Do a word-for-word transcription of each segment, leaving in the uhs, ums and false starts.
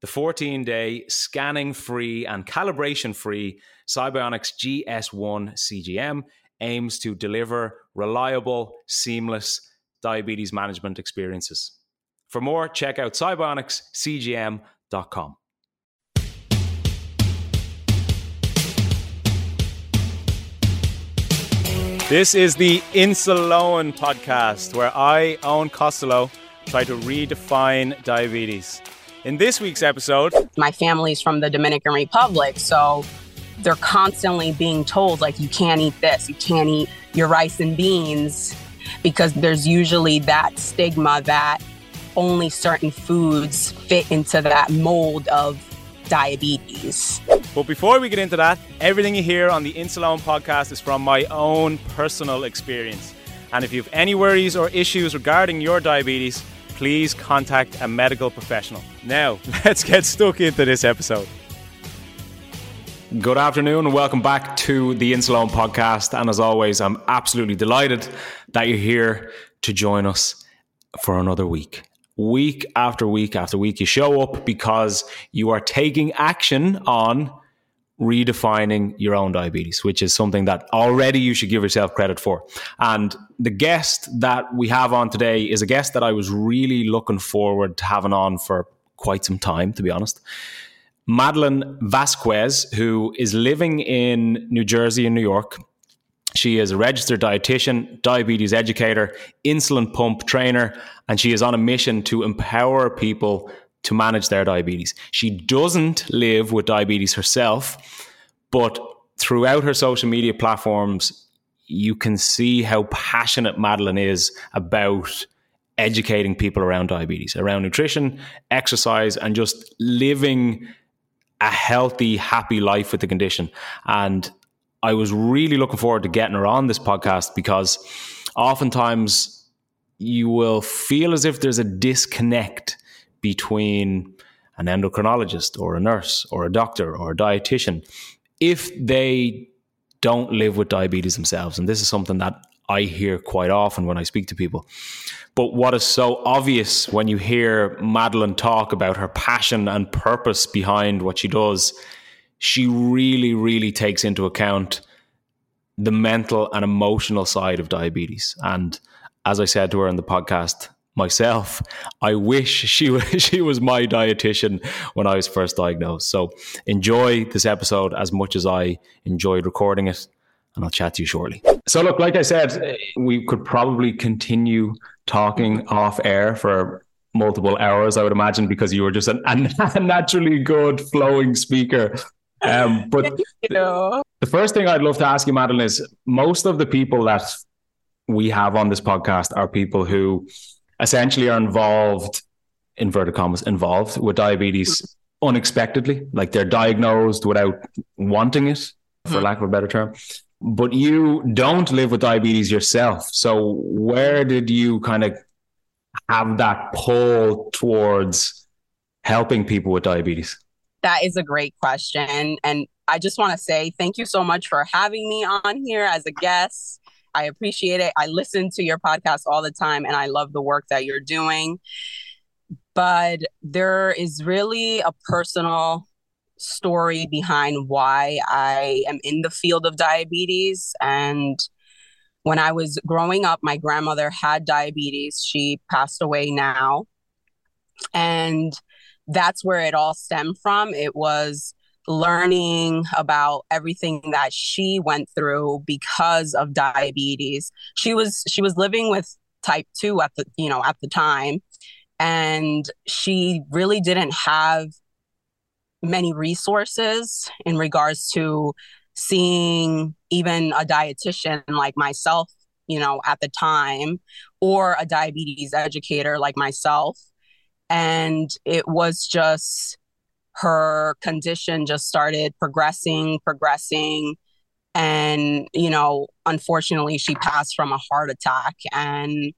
The fourteen-day scanning-free and calibration-free Cybionics G S one C G M aims to deliver reliable, seamless diabetes management experiences. For more, check out Cybionics C G M dot com. This is the InsulEoin Podcast, where I, Eoin Costello, try to redefine diabetes. In this week's episode... My family's from the Dominican Republic, so they're constantly being told, like, you can't eat this, you can't eat your rice and beans, because there's usually that stigma that only certain foods fit into that mold of diabetes. But before we get into that, everything you hear on the InsulEoin Podcast is from my own personal experience. And if you have any worries or issues regarding your diabetes, please contact a medical professional. Now, let's get stuck into this episode. Good afternoon and welcome back to the InsulEoin Podcast. And as always, I'm absolutely delighted that you're here to join us for another week. Week after week after week, you show up because you are taking action on redefining your own diabetes, which is something that already you should give yourself credit for. And the guest that we have on today is a guest that I was really looking forward to having on for quite some time, to be honest. Madalyn Vasquez, who is living in New Jersey and New York. She is a registered dietitian, diabetes educator, insulin pump trainer, and she is on a mission to empower people to manage their diabetes. She doesn't live with diabetes herself, but throughout her social media platforms, you can see how passionate Madalyn is about educating people around diabetes, around nutrition, exercise, and just living a healthy, happy life with the condition. And I was really looking forward to getting her on this podcast because oftentimes you will feel as if there's a disconnect between an endocrinologist or a nurse or a doctor or a dietitian if they don't live with diabetes themselves. And this is something that I hear quite often when I speak to people. But what is so obvious when you hear Madalyn talk about her passion and purpose behind what she does, she really, really takes into account the mental and emotional side of diabetes. And as I said to her in the podcast, myself, I wish she was, she was my dietitian when I was first diagnosed. So enjoy this episode as much as I enjoyed recording it, and I'll chat to you shortly. So look, like I said, we could probably continue talking off air for multiple hours, I would imagine, because you were just an, a naturally good flowing speaker. Um, but you know, the first thing I'd love to ask you, Madalyn, is most of the people that we have on this podcast are people who essentially are involved, inverted commas, involved with diabetes unexpectedly. Like they're diagnosed without wanting it, for lack of a better term. But you don't live with diabetes yourself. So where did you kind of have that pull towards helping people with diabetes? That is a great question. And I just want to say thank you so much for having me on here as a guest. I appreciate it. I listen to your podcast all the time and I love the work that you're doing. But there is really a personal story behind why I am in the field of diabetes. And when I was growing up, my grandmother had diabetes. She passed away now. And that's where it all stemmed from. It was learning about everything that she went through because of diabetes. She was she was living with type two at the you know at the time, and she really didn't have many resources in regards to seeing even a dietitian like myself, you know, at the time, or a diabetes educator like myself. And it was just her condition just started progressing, progressing. And, you know, unfortunately, she passed from a heart attack. And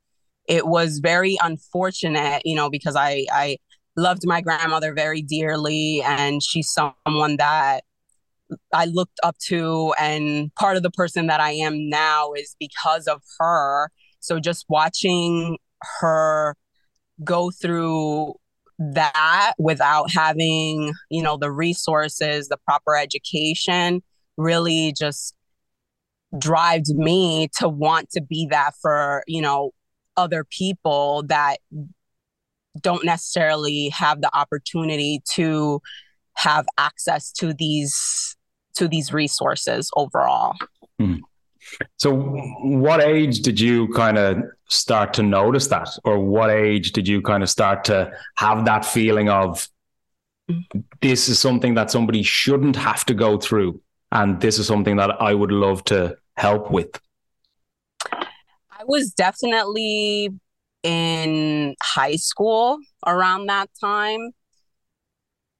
it was very unfortunate, you know, because I, I loved my grandmother very dearly. And she's someone that I looked up to, and part of the person that I am now is because of her. So just watching her go through that without having, you know, the resources, the proper education, really just drives me to want to be that for, you know, other people that don't necessarily have the opportunity to have access to these to these resources overall. Hmm. So what age did you kind of start to notice that? Or what age did you kind of start to have that feeling of, this is something that somebody shouldn't have to go through, and this is something that I would love to help with? I was definitely in high school around that time.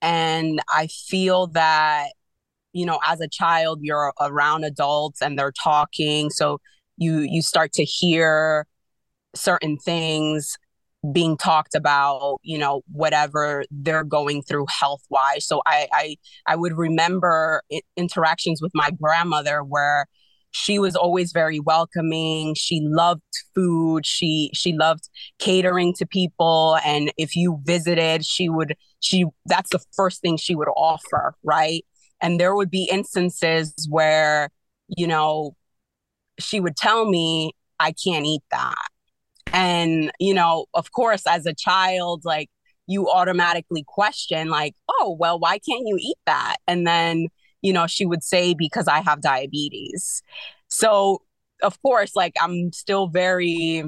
And I feel that, you know, as a child, you're around adults and they're talking. So you you start to hear certain things being talked about, you know, whatever they're going through health-wise. So I I, I would remember interactions with my grandmother where she was always very welcoming. She loved food. She she loved catering to people. And if you visited, she would, she that's the first thing she would offer, right? And there would be instances where, you know, she would tell me, I can't eat that. And, you know, of course, as a child, like, you automatically question, like, oh, well, why can't you eat that? And then, you know, she would say, because I have diabetes. So, of course, like, I'm still very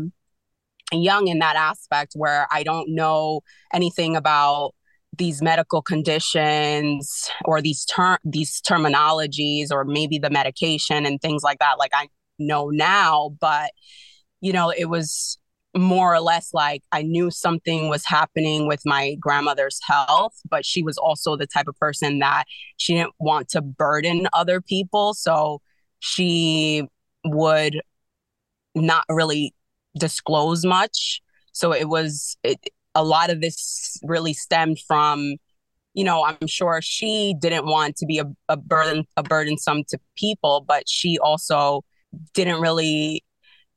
young in that aspect where I don't know anything about these medical conditions or these ter- these terminologies, or maybe the medication and things like that. Like, I know now, but, you know, it was more or less like I knew something was happening with my grandmother's health, but she was also the type of person that she didn't want to burden other people. So she would not really disclose much. So it was, it, a lot of this really stemmed from, you know, I'm sure she didn't want to be a, a burden, a burdensome to people, but she also didn't really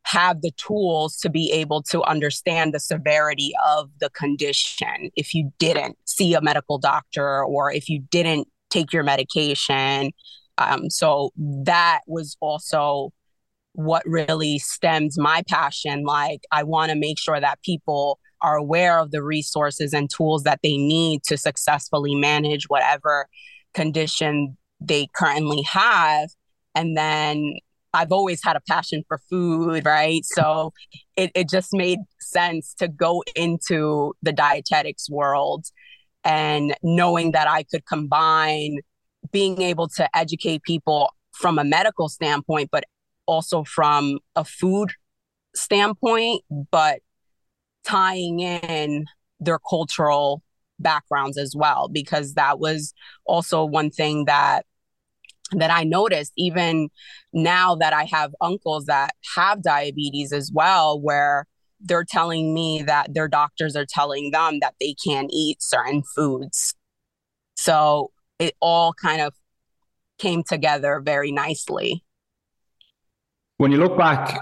have the tools to be able to understand the severity of the condition if you didn't see a medical doctor or if you didn't take your medication. Um, so that was also what really stemmed my passion. Like, I want to make sure that people are aware of the resources and tools that they need to successfully manage whatever condition they currently have. And then I've always had a passion for food, right? So it, it just made sense to go into the dietetics world, and knowing that I could combine being able to educate people from a medical standpoint, but also from a food standpoint, but tying in their cultural backgrounds as well, because that was also one thing that that I noticed even now that I have uncles that have diabetes as well, where they're telling me that their doctors are telling them that they can't eat certain foods. So it all kind of came together very nicely. When you look back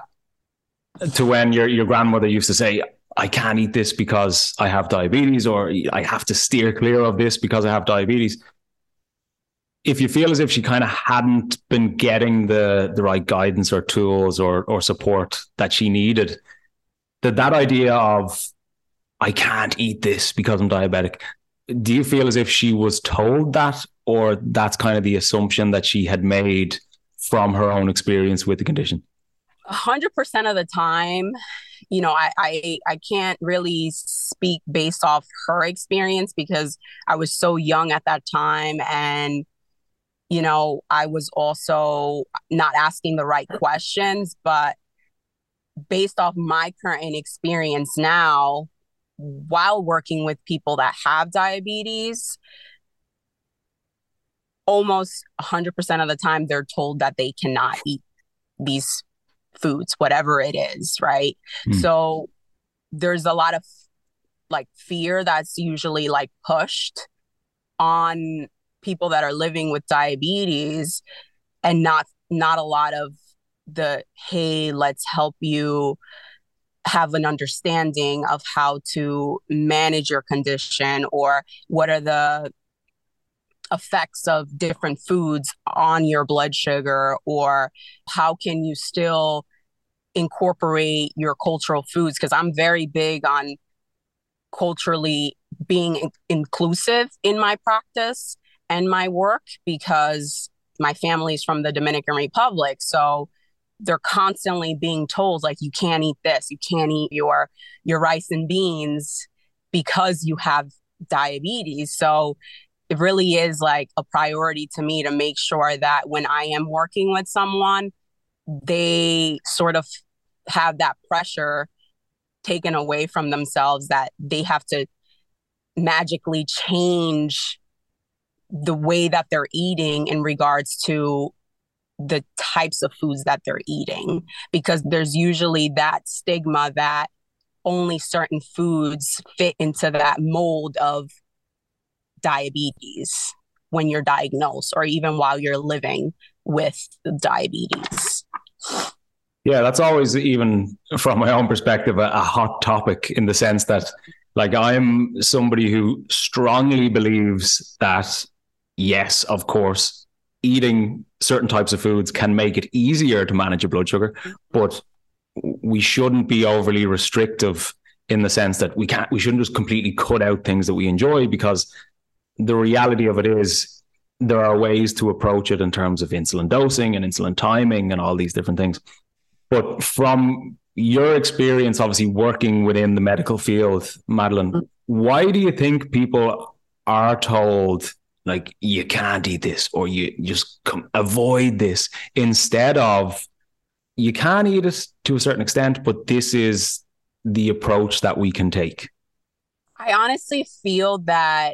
to when your, your grandmother used to say, I can't eat this because I have diabetes, or I have to steer clear of this because I have diabetes. If you feel as if she kind of hadn't been getting the, the right guidance or tools or or support that she needed, that that idea of I can't eat this because I'm diabetic, do you feel as if she was told that, or that's kind of the assumption that she had made from her own experience with the condition? A hundred percent of the time, you know, I, I I can't really speak based off her experience because I was so young at that time. And, you know, I was also not asking the right questions. But based off my current experience now, while working with people that have diabetes, almost one hundred percent of the time, they're told that they cannot eat these foods, whatever it is, right? Mm. So there's a lot of like fear that's usually like pushed on people that are living with diabetes, and not not a lot of the, hey, let's help you have an understanding of how to manage your condition, or what are the effects of different foods on your blood sugar, or how can you still incorporate your cultural foods? Because I'm very big on culturally being in- inclusive in my practice and my work, because my family's from the Dominican Republic. So they're constantly being told, like, you can't eat this, you can't eat your your rice and beans because you have diabetes. So it really is like a priority to me to make sure that when I am working with someone, they sort of have that pressure taken away from themselves, that they have to magically change the way that they're eating in regards to the types of foods that they're eating, because there's usually that stigma that only certain foods fit into that mold of diabetes when you're diagnosed, or even while you're living with diabetes. Yeah, that's always, even from my own perspective, a, a hot topic, in the sense that, like, I'm somebody who strongly believes that, yes, of course, eating certain types of foods can make it easier to manage your blood sugar, but we shouldn't be overly restrictive, in the sense that we can't, we shouldn't just completely cut out things that we enjoy, because the reality of it is there are ways to approach it in terms of insulin dosing and insulin timing and all these different things. But from your experience, obviously working within the medical field, Madalyn, why do you think people are told, like, you can't eat this, or you just com- avoid this, instead of, you can eat it to a certain extent, but this is the approach that we can take? I honestly feel that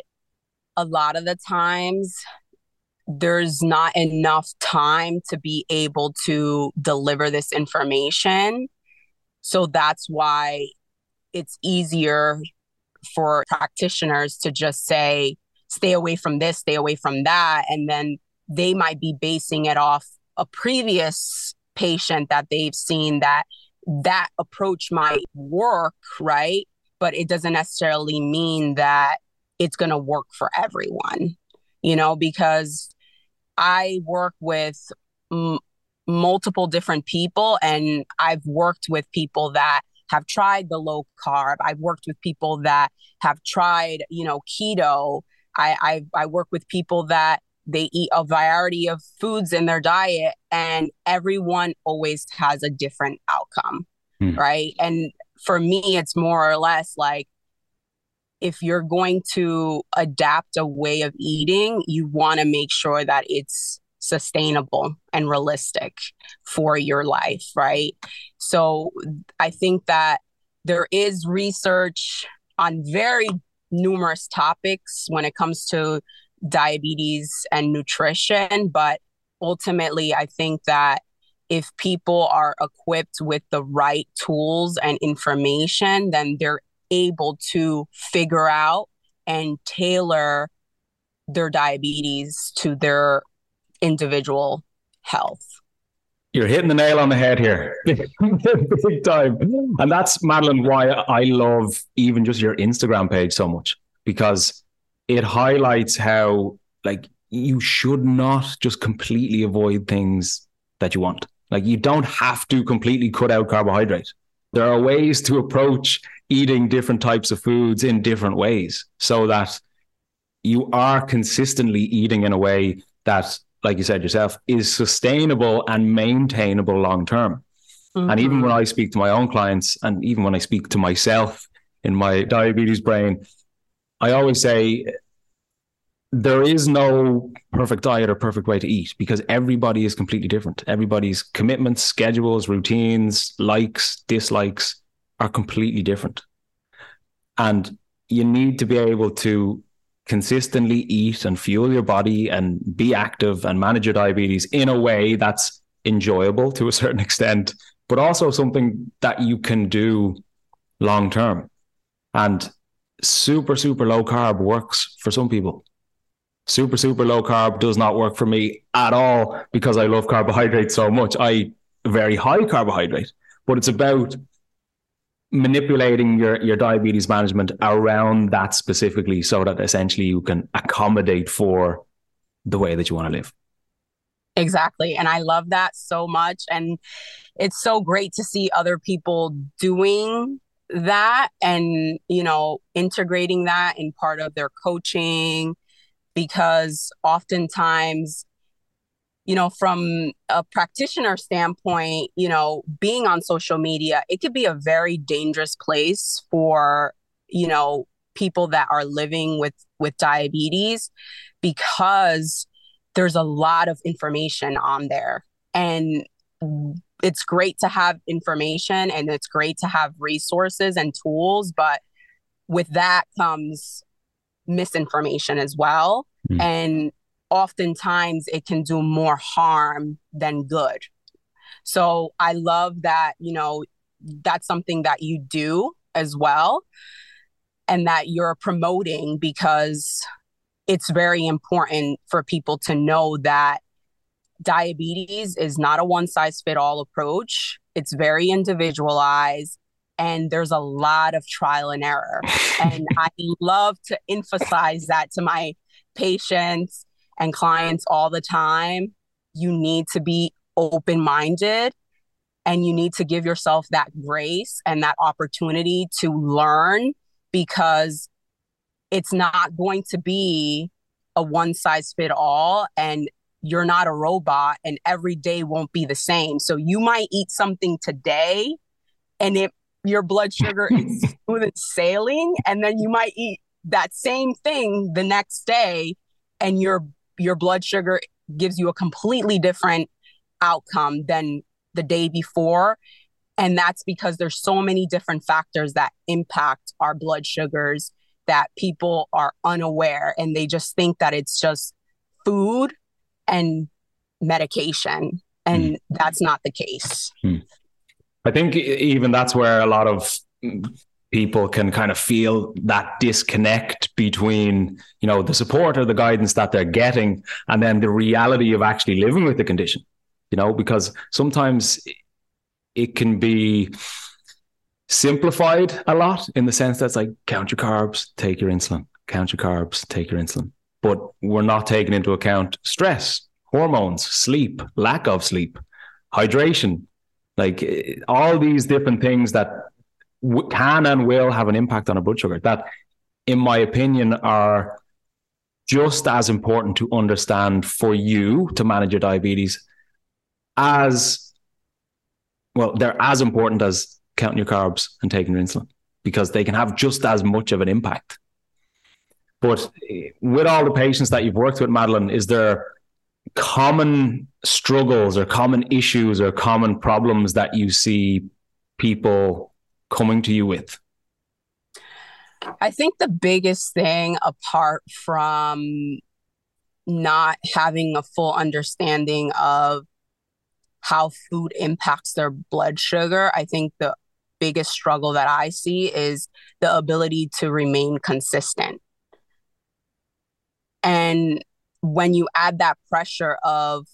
a lot of the times there's not enough time to be able to deliver this information. So that's why it's easier for practitioners to just say, stay away from this, stay away from that. And then they might be basing it off a previous patient that they've seen, that that approach might work, right? But it doesn't necessarily mean that it's going to work for everyone, you know, because I work with m- multiple different people, and I've worked with people that have tried the low carb. I've worked with people that have tried, you know, keto. I, I I work with people that they eat a variety of foods in their diet, and everyone always has a different outcome, mm. right? And for me, it's more or less like, if you're going to adapt a way of eating, you want to make sure that it's sustainable and realistic for your life, right? So I think that there is research on very numerous topics when it comes to diabetes and nutrition. But ultimately, I think that if people are equipped with the right tools and information, then they're able to figure out and tailor their diabetes to their individual health. You're hitting the nail on the head here. Big time. And that's, Madalyn, why I love even just your Instagram page so much, because it highlights how, like, you should not just completely avoid things that you want. Like, you don't have to completely cut out carbohydrate. There are ways to approach eating different types of foods in different ways, so that you are consistently eating in a way that, like you said yourself, is sustainable and maintainable long term. Mm-hmm. And even when I speak to my own clients, and even when I speak to myself in my diabetes brain, I always say there is no perfect diet or perfect way to eat, because everybody is completely different. Everybody's commitments, schedules, routines, likes, dislikes are completely different. And you need to be able to consistently eat and fuel your body and be active and manage your diabetes in a way that's enjoyable to a certain extent, but also something that you can do long term. And super, super low carb works for some people. Super, super low carb does not work for me at all, because I love carbohydrates so much. I very high carbohydrate, but it's about manipulating your, your diabetes management around that specifically, so that essentially you can accommodate for the way that you want to live. Exactly. And I love that so much. And it's so great to see other people doing that and, you know, integrating that in part of their coaching, because oftentimes, you know, from a practitioner standpoint, you know, being on social media, it could be a very dangerous place for, you know, people that are living with, with diabetes, because there's a lot of information on there. And it's great to have information and it's great to have resources and tools, but with that comes misinformation as well. Mm. And oftentimes it can do more harm than good. So I love that, you know, that's something that you do as well and that you're promoting, because it's very important for people to know that diabetes is not a one-size-fits-all approach. It's very individualized, and there's a lot of trial and error. And I love to emphasize that to my patients and clients all the time. You need to be open-minded, and you need to give yourself that grace and that opportunity to learn, because it's not going to be a one-size-fits-all, and you're not a robot, and every day won't be the same. So you might eat something today and if your blood sugar is smooth and sailing, and then you might eat that same thing the next day and your your blood sugar gives you a completely different outcome than the day before. And that's because there's so many different factors that impact our blood sugars that people are unaware, and they just think that it's just food and medication, and mm. that's not the case. Mm. I think even that's where a lot of people can kind of feel that disconnect between, you know, the support or the guidance that they're getting and then the reality of actually living with the condition, you know, because sometimes it can be simplified a lot in the sense that's like, count your carbs, take your insulin, count your carbs, take your insulin. But we're not taking into account stress, hormones, sleep, lack of sleep, hydration, like all these different things that w- can and will have an impact on our blood sugar that, in my opinion, are just as important to understand for you to manage your diabetes as, well, they're as important as counting your carbs and taking your insulin, because they can have just as much of an impact. But with all the patients that you've worked with, Madalyn, is there common struggles or common issues or common problems that you see people coming to you with? I think the biggest thing, apart from not having a full understanding of how food impacts their blood sugar, I think the biggest struggle that I see is the ability to remain consistent. And when you add that pressure of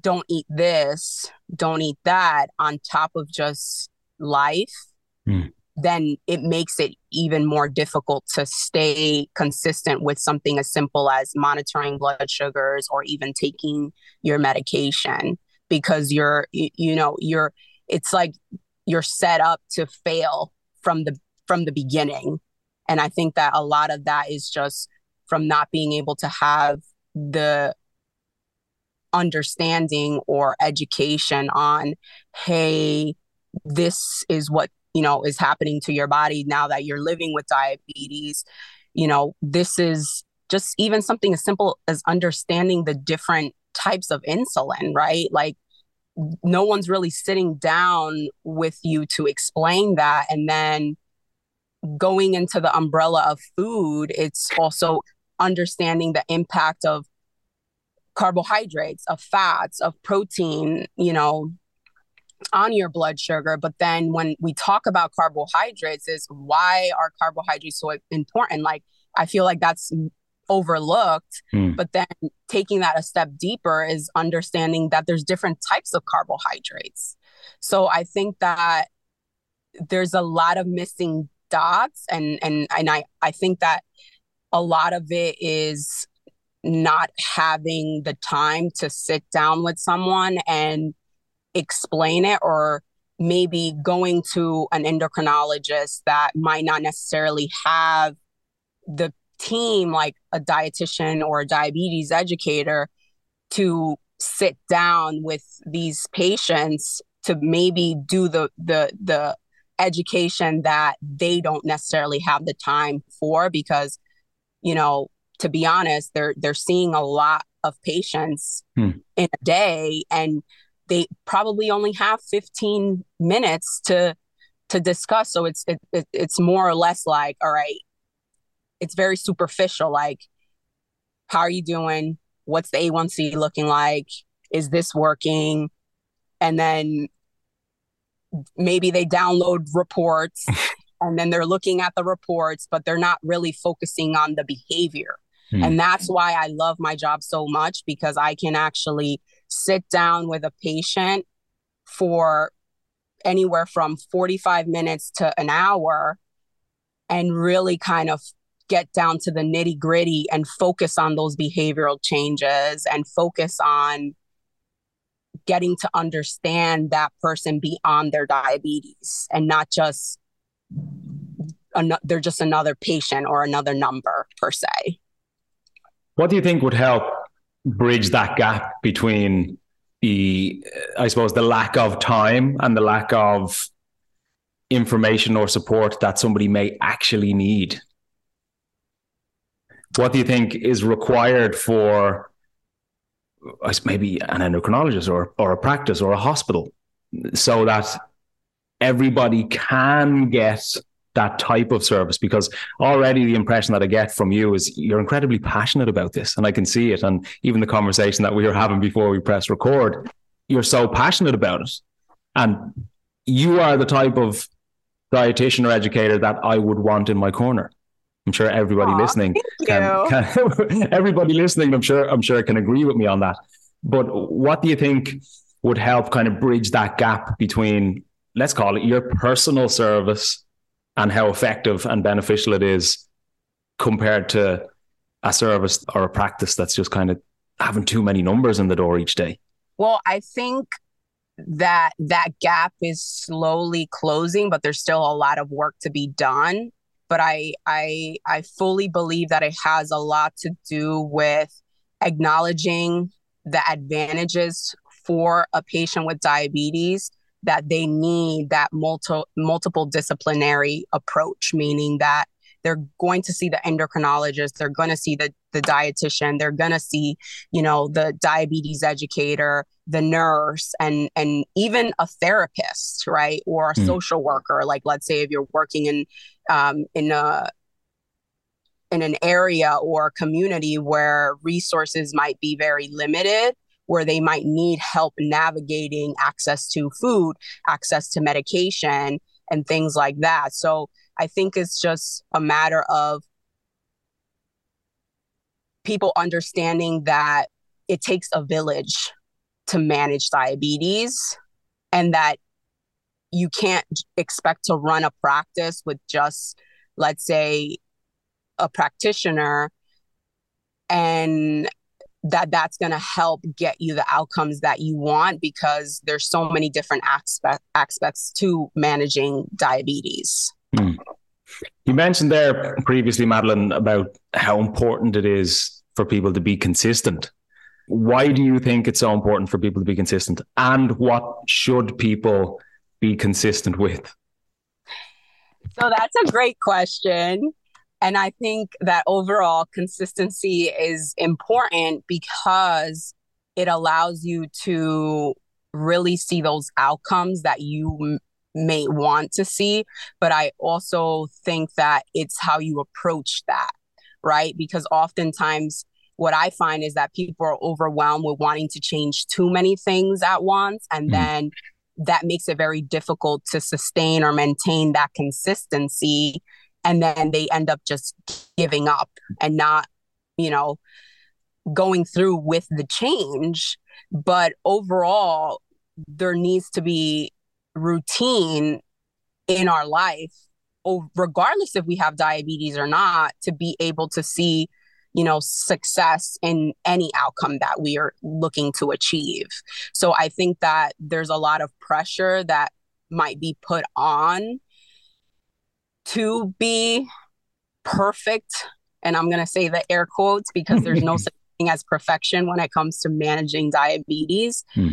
don't eat this, don't eat that on top of just life, mm. then it makes it even more difficult to stay consistent with something as simple as monitoring blood sugars or even taking your medication. Because you're, you know, you're, it's like you're set up to fail from the, from the beginning. And I think that a lot of that is just from not being able to have the understanding or education on, hey, this is what, you know, is happening to your body now that you're living with diabetes. You know, this is just even something as simple as understanding the different types of insulin, right? Like, no one's really sitting down with you to explain that. And then going into the umbrella of food, it's also understanding the impact of carbohydrates, of fats, of protein, you know, on your blood sugar. But then when we talk about carbohydrates, is why are carbohydrates so important? Like, I feel like that's overlooked, mm. but then taking that a step deeper is understanding that there's different types of carbohydrates. So I think that there's a lot of missing dots, and and and I, I think that a lot of it is not having the time to sit down with someone and explain it, or maybe going to an endocrinologist that might not necessarily have the team like a dietitian or a diabetes educator to sit down with these patients to maybe do the the the education that they don't necessarily have the time for, because, you know, to be honest, they're they're seeing a lot of patients hmm. in a day, and they probably only have fifteen minutes to to discuss. So it's it, it, it's more or less like, all right, it's very superficial. Like, how are you doing? What's the A one C looking like? Is this working? And then maybe they download reports and then they're looking at the reports, but they're not really focusing on the behavior. Mm. And that's why I love my job so much, because I can actually sit down with a patient for anywhere from forty-five minutes to an hour and really kind of get down to the nitty gritty and focus on those behavioral changes and focus on getting to understand that person beyond their diabetes and not just, an- they're just another patient or another number per se. What do you think would help bridge that gap between the, I suppose, the lack of time and the lack of information or support that somebody may actually need? What do you think is required for maybe an endocrinologist or, or a practice or a hospital, so that everybody can get that type of service? Because already the impression that I get from you is you're incredibly passionate about this, and I can see it. And even the conversation that we were having before we pressed record, you're so passionate about it. And you are the type of dietitian or educator that I would want in my corner. I'm sure everybody Aww, listening, can, can, everybody listening, I'm sure, I'm sure can agree with me on that. But what do you think would help kind of bridge that gap between, let's call it, your personal service and how effective and beneficial it is compared to a service or a practice that's just kind of having too many numbers in the door each day? Well, I think that that gap is slowly closing, but there's still a lot of work to be done. But I, I, I fully believe that it has a lot to do with acknowledging the advantages for a patient with diabetes, that they need that multi, multiple disciplinary approach, meaning that they're going to see the endocrinologist, they're going to see the, the dietitian, they're going to see, you know, the diabetes educator, the nurse, and, and even a therapist, right? Or a mm. social worker. Like, let's say if you're working in, um, in a, in an area or community where resources might be very limited, where they might need help navigating access to food, access to medication, and things like that. So I think it's just a matter of people understanding that it takes a village to manage diabetes, and that you can't expect to run a practice with just, let's say, a practitioner, and that that's going to help get you the outcomes that you want, because there's so many different aspect, aspects to managing diabetes. Mm. You mentioned there previously, Madalyn, about how important it is for people to be consistent. Why do you think it's so important for people to be consistent? And what should people be consistent with? So that's a great question. And I think that overall consistency is important because it allows you to really see those outcomes that you m- may want to see. But I also think that it's how you approach that, right? Because oftentimes what I find is that people are overwhelmed with wanting to change too many things at once. And mm. then that makes it very difficult to sustain or maintain that consistency. And then they end up just giving up and not, you know, going through with the change. But overall, there needs to be routine in our life, regardless if we have diabetes or not, to be able to see, you know, success in any outcome that we are looking to achieve. So I think that there's a lot of pressure that might be put on to be perfect. And I'm going to say the air quotes because there's no such thing as perfection when it comes to managing diabetes, hmm.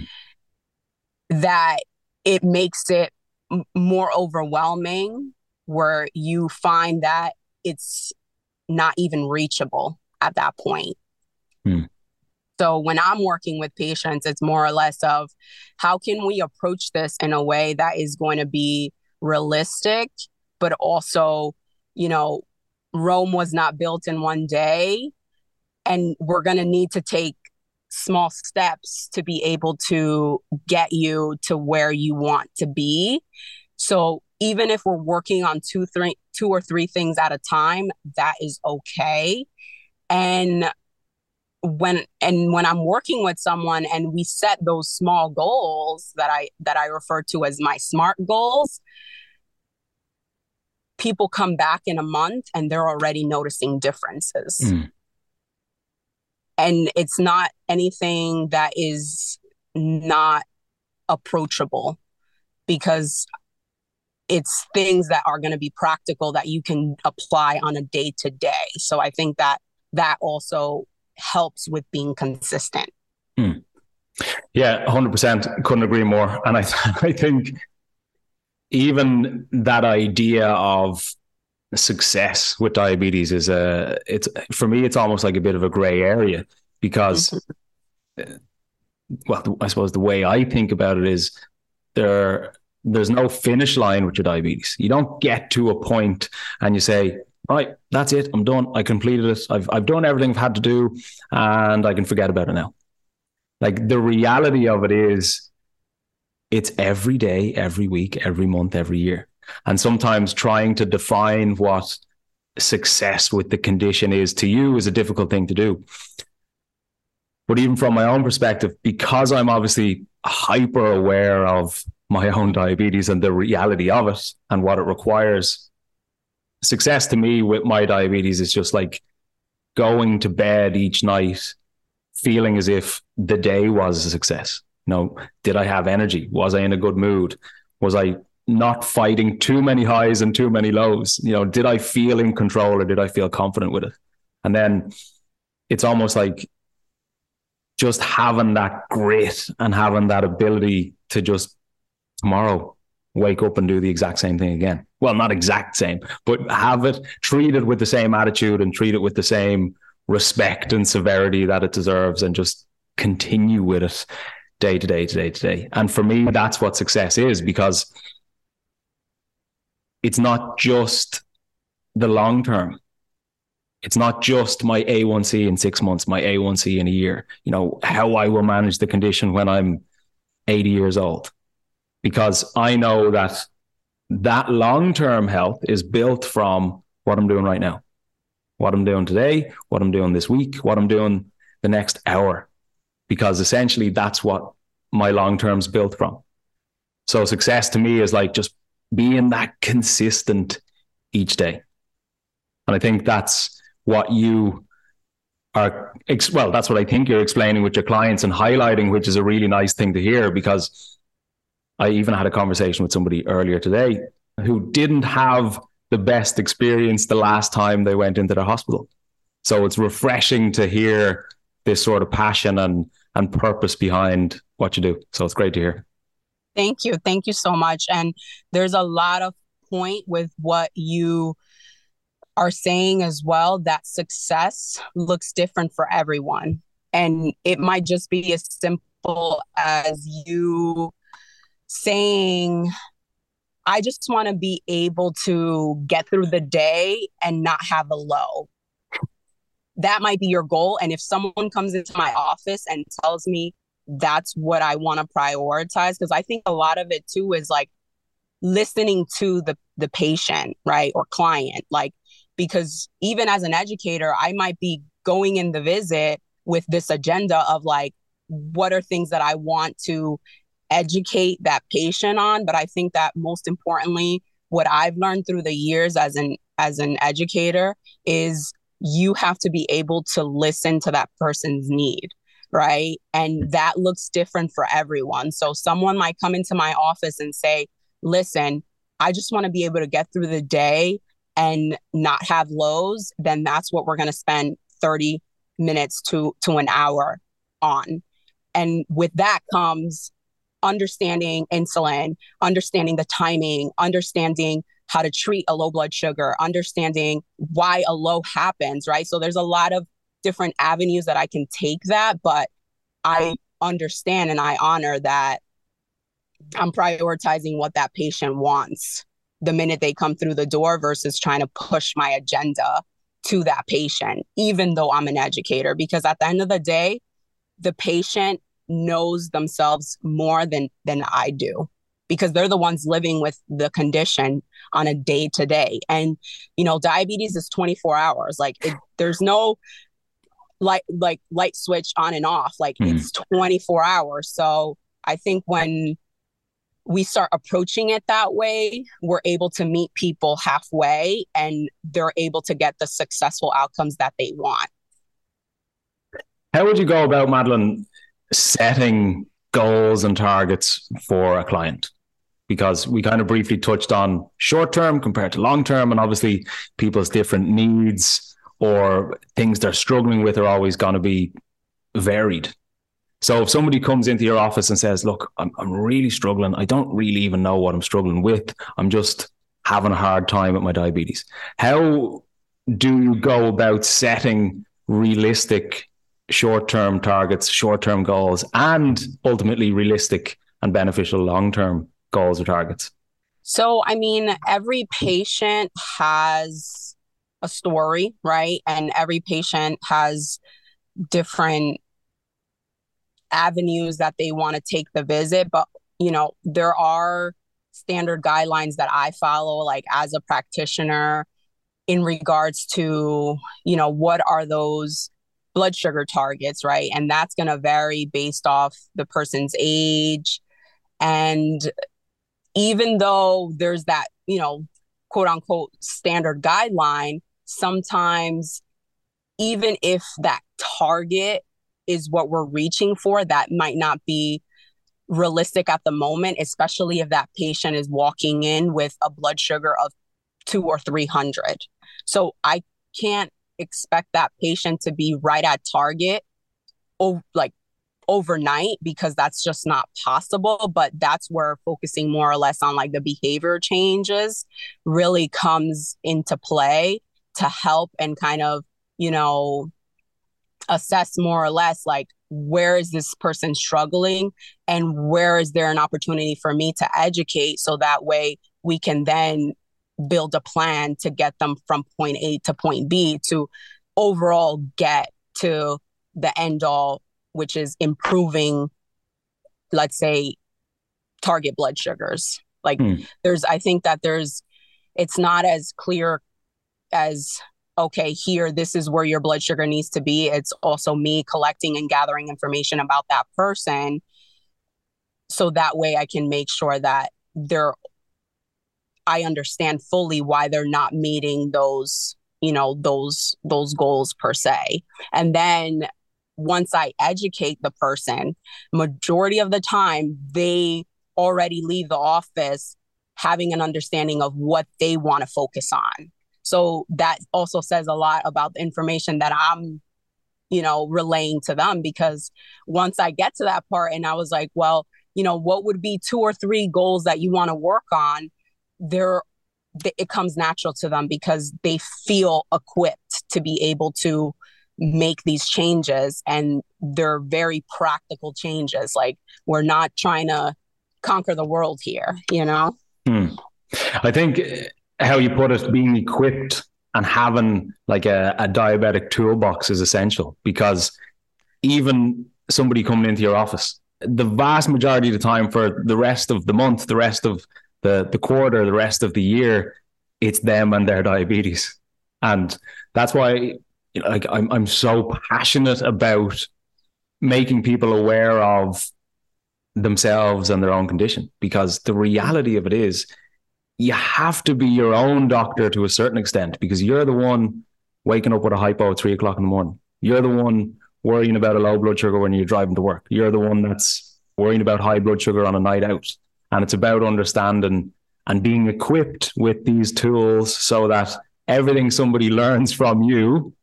that it makes it m- more overwhelming, where you find that it's not even reachable at that point. Hmm. So when I'm working with patients, it's more or less of how can we approach this in a way that is going to be realistic, but also, you know, Rome was not built in one day, and we're going to need to take small steps to be able to get you to where you want to be. So even if we're working on two, three, two or three things at a time, that is okay. And when and when I'm working with someone and we set those small goals that I that I refer to as my SMART goals, people come back in a month and they're already noticing differences. Mm. And it's not anything that is not approachable, because it's things that are going to be practical that you can apply on a day to day. So I think that that also helps with being consistent. Mm. Yeah, one hundred percent. Couldn't agree more. And I, th- I think even that idea of success with diabetes is a, it's for me, it's almost like a bit of a gray area, because, mm-hmm. well, I suppose the way I think about it is there, there's no finish line with your diabetes. You don't get to a point and you say, all right, that's it. I'm done. I completed it. I've, I've done everything I've had to do and I can forget about it now. Like, the reality of it is, it's every day, every week, every month, every year. And sometimes trying to define what success with the condition is to you is a difficult thing to do. But even from my own perspective, because I'm obviously hyper aware of my own diabetes and the reality of it and what it requires, success to me with my diabetes is just like going to bed each night feeling as if the day was a success. You know, did I have energy? Was I in a good mood? Was I not fighting too many highs and too many lows? You know, did I feel in control or did I feel confident with it? And then it's almost like just having that grit and having that ability to just tomorrow wake up and do the exact same thing again. Well, not exact same, but have it treated with the same attitude and treat it with the same respect and severity that it deserves, and just continue with it day to day to day to day. And for me, that's what success is, because it's not just the long term. It's not just my A one C in six months, my A one C in a year, you know, how I will manage the condition when I'm eighty years old, because I know that that long-term health is built from what I'm doing right now, what I'm doing today, what I'm doing this week, what I'm doing the next hour. Because essentially that's what my long-term's built from. So success to me is like just being that consistent each day. And I think that's what you are, well, that's what I think you're explaining with your clients and highlighting, which is a really nice thing to hear, because I even had a conversation with somebody earlier today who didn't have the best experience the last time they went into the hospital. So it's refreshing to hear this sort of passion and and purpose behind what you do. So it's great to hear. Thank you. Thank you so much. And there's a lot of point with what you are saying as well, that success looks different for everyone. And it might just be as simple as you saying, I just want to be able to get through the day and not have a low. That might be your goal. And if someone comes into my office and tells me that's what I want to prioritize, because I think a lot of it too is like listening to the, the patient, right? Or client, like, because even as an educator, I might be going in the visit with this agenda of like, what are things that I want to educate that patient on? But I think that most importantly, what I've learned through the years as an as an educator is you have to be able to listen to that person's need, right? And that looks different for everyone. So someone might come into my office and say, listen, I just want to be able to get through the day and not have lows. Then that's what we're going to spend thirty minutes to to an hour on. And with that comes understanding insulin, understanding the timing, understanding how to treat a low blood sugar, understanding why a low happens, right? So there's a lot of different avenues that I can take that, but I understand and I honor that I'm prioritizing what that patient wants the minute they come through the door versus trying to push my agenda to that patient, even though I'm an educator, because at the end of the day, the patient knows themselves more than than I do, because they're the ones living with the condition on a day to day. And, you know, diabetes is twenty-four hours. Like it, there's no light, like light switch on and off, like mm. it's twenty-four hours. So I think when we start approaching it that way, we're able to meet people halfway and they're able to get the successful outcomes that they want. How would you go about, Madalyn, setting goals and targets for a client? Because we kind of briefly touched on short-term compared to long-term, and obviously people's different needs or things they're struggling with are always going to be varied. So if somebody comes into your office and says, look, I'm, I'm really struggling. I don't really even know what I'm struggling with. I'm just having a hard time with my diabetes. How do you go about setting realistic short-term targets, short-term goals, and ultimately realistic and beneficial long-term goals or targets? So, I mean, every patient has a story, right? And every patient has different avenues that they want to take the visit. But, you know, there are standard guidelines that I follow, like as a practitioner, in regards to, you know, what are those blood sugar targets, right? And that's going to vary based off the person's age. And even though there's that, you know, quote unquote standard guideline, sometimes even if that target is what we're reaching for, that might not be realistic at the moment, especially if that patient is walking in with a blood sugar of two or three hundred. So I can't expect that patient to be right at target o- like overnight, because that's just not possible. But that's where focusing more or less on like the behavior changes really comes into play to help and kind of, you know, assess more or less like, where is this person struggling and where is there an opportunity for me to educate, so that way we can then build a plan to get them from point A to point B to overall get to the end all, which is improving, let's say, target blood sugars. Like mm. there's, I think that there's, it's not as clear as, okay, here, this is where your blood sugar needs to be. It's also me collecting and gathering information about that person, so that way I can make sure that they're I understand fully why they're not meeting those, you know, those, those goals per se. And then once I educate the person, majority of the time, they already leave the office having an understanding of what they want to focus on. So that also says a lot about the information that I'm, you know, relaying to them, because once I get to that part and I was like, well, you know, what would be two or three goals that you want to work on? They're, it comes natural to them because they feel equipped to be able to make these changes, and they're very practical changes. Like, we're not trying to conquer the world here, you know? Hmm. I think how you put it, being equipped and having like a, a diabetic toolbox is essential, because even somebody coming into your office, the vast majority of the time for the rest of the month, the rest of the, the quarter, the rest of the year, it's them and their diabetes. And that's why, you know, like I'm, I'm so passionate about making people aware of themselves and their own condition, because the reality of it is you have to be your own doctor to a certain extent, because you're the one waking up with a hypo at three o'clock in the morning. You're the one worrying about a low blood sugar when you're driving to work. You're the one that's worrying about high blood sugar on a night out. And it's about understanding and being equipped with these tools so that everything somebody learns from you,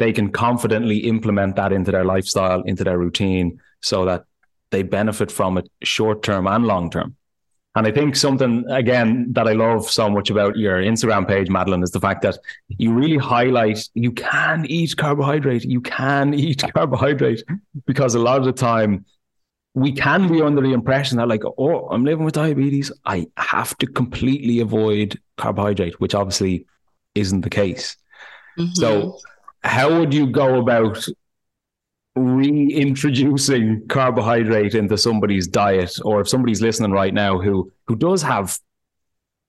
they can confidently implement that into their lifestyle, into their routine, so that they benefit from it short-term and long-term. And I think something, again, that I love so much about your Instagram page, Madalyn, is the fact that you really highlight you can eat carbohydrate. You can eat carbohydrate, because a lot of the time we can be under the impression that like, oh, I'm living with diabetes, I have to completely avoid carbohydrate, which obviously isn't the case. Mm-hmm. So how would you go about reintroducing carbohydrate into somebody's diet, or if somebody's listening right now who who does have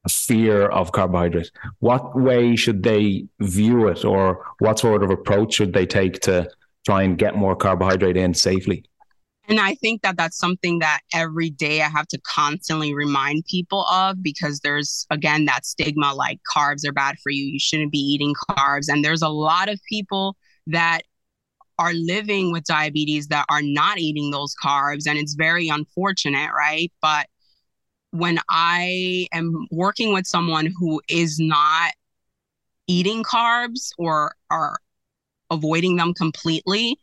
a fear of carbohydrate, what way should they view it, or what sort of approach should they take to try and get more carbohydrate in safely? And I think that that's something that every day I have to constantly remind people of, because there's, again, that stigma like carbs are bad for you, you shouldn't be eating carbs. And there's a lot of people that are living with diabetes that are not eating those carbs. And it's very unfortunate, right? But when I am working with someone who is not eating carbs or are avoiding them completely,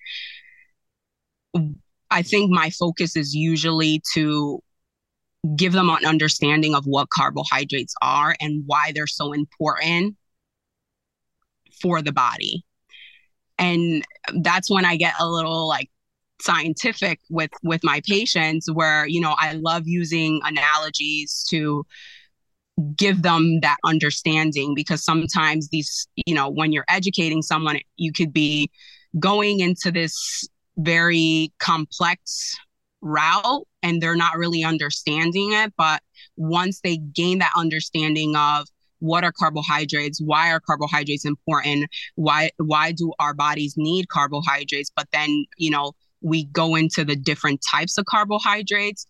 I think my focus is usually to give them an understanding of what carbohydrates are and why they're so important for the body. And that's when I get a little like scientific with, with my patients, where, you know, I love using analogies to give them that understanding, because sometimes these, you know, when you're educating someone, you could be going into this very complex route and they're not really understanding it. But once they gain that understanding of, what are carbohydrates? Why are carbohydrates important? Why why do our bodies need carbohydrates? But then, you know, we go into the different types of carbohydrates.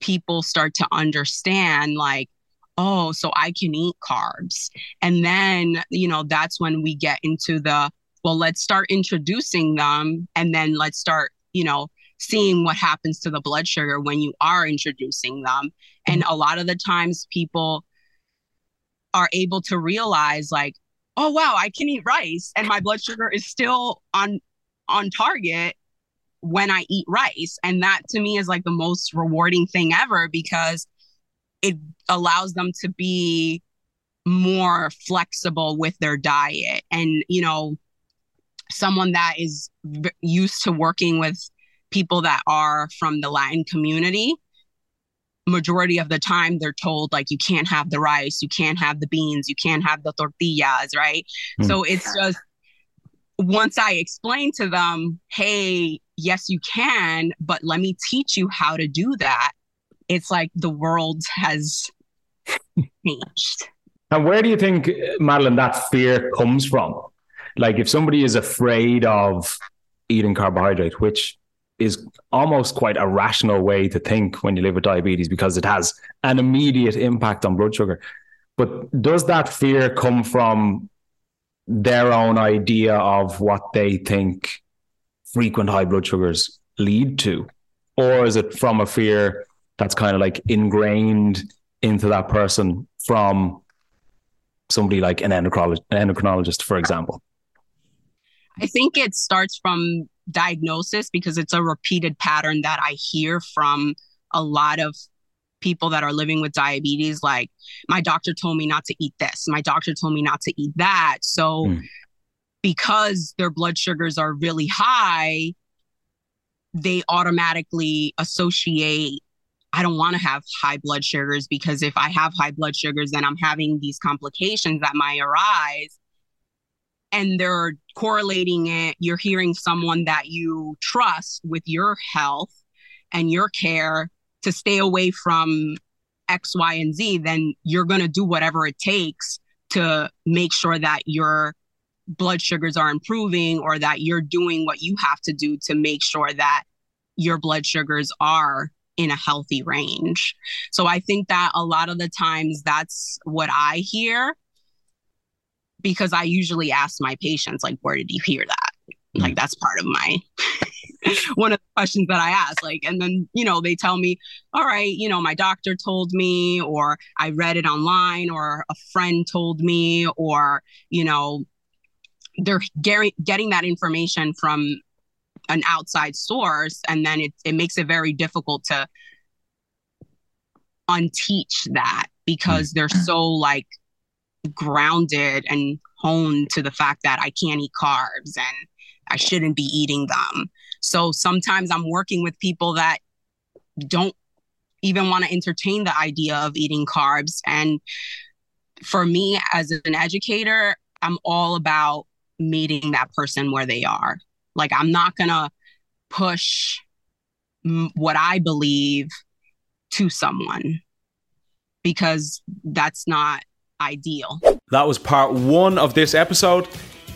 People start to understand like, oh, so I can eat carbs. And then, you know, that's when we get into the, well, let's start introducing them. And then let's start, you know, seeing what happens to the blood sugar when you are introducing them. And a lot of the times people are able to realize like, oh, wow, I can eat rice and my blood sugar is still on on target when I eat rice. And that to me is like the most rewarding thing ever, because it allows them to be more flexible with their diet. And, you know, someone that is v- used to working with people that are from the Latin community, majority of the time they're told like, you can't have the rice, you can't have the beans, you can't have the tortillas, right? Mm. So it's just, once I explain to them, hey, yes, you can, but let me teach you how to do that, it's like the world has changed. And where do you think, Madalyn, that fear comes from? Like, if somebody is afraid of eating carbohydrate, which is almost quite a rational way to think when you live with diabetes, because it has an immediate impact on blood sugar. But does that fear come from their own idea of what they think frequent high blood sugars lead to? Or is it from a fear that's kind of like ingrained into that person from somebody like an endocrinologist, an endocrinologist, for example? I think it starts from diagnosis, because it's a repeated pattern that I hear from a lot of people that are living with diabetes. Like, my doctor told me not to eat this. My doctor told me not to eat that. So mm. because their blood sugars are really high, they automatically associate, I don't want to have high blood sugars, because if I have high blood sugars, then I'm having these complications that might arise. And they're correlating it. You're hearing someone that you trust with your health and your care to stay away from X, Y, and Z, then you're going to do whatever it takes to make sure that your blood sugars are improving, or that you're doing what you have to do to make sure that your blood sugars are in a healthy range. So I think that a lot of the times that's what I hear, because I usually ask my patients, like, where did you hear that? Mm-hmm. Like, that's part of my, one of the questions that I ask, like, and then, you know, they tell me, all right, you know, my doctor told me, or I read it online, or a friend told me, or, you know, they're getting that information from an outside source. And then it, it makes it very difficult to unteach that, because they're so like grounded and honed to the fact that I can't eat carbs and I shouldn't be eating them. So sometimes I'm working with people that don't even want to entertain the idea of eating carbs. And for me as an educator, I'm all about meeting that person where they are. Like, I'm not going to push m- what I believe to someone, because that's not ideal. That was part one of this episode.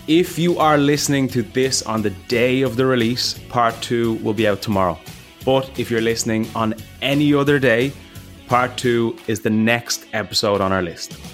If you are listening to this on the day of the release, part two will be out tomorrow. But if you're listening on any other day, part two is the next episode on our list.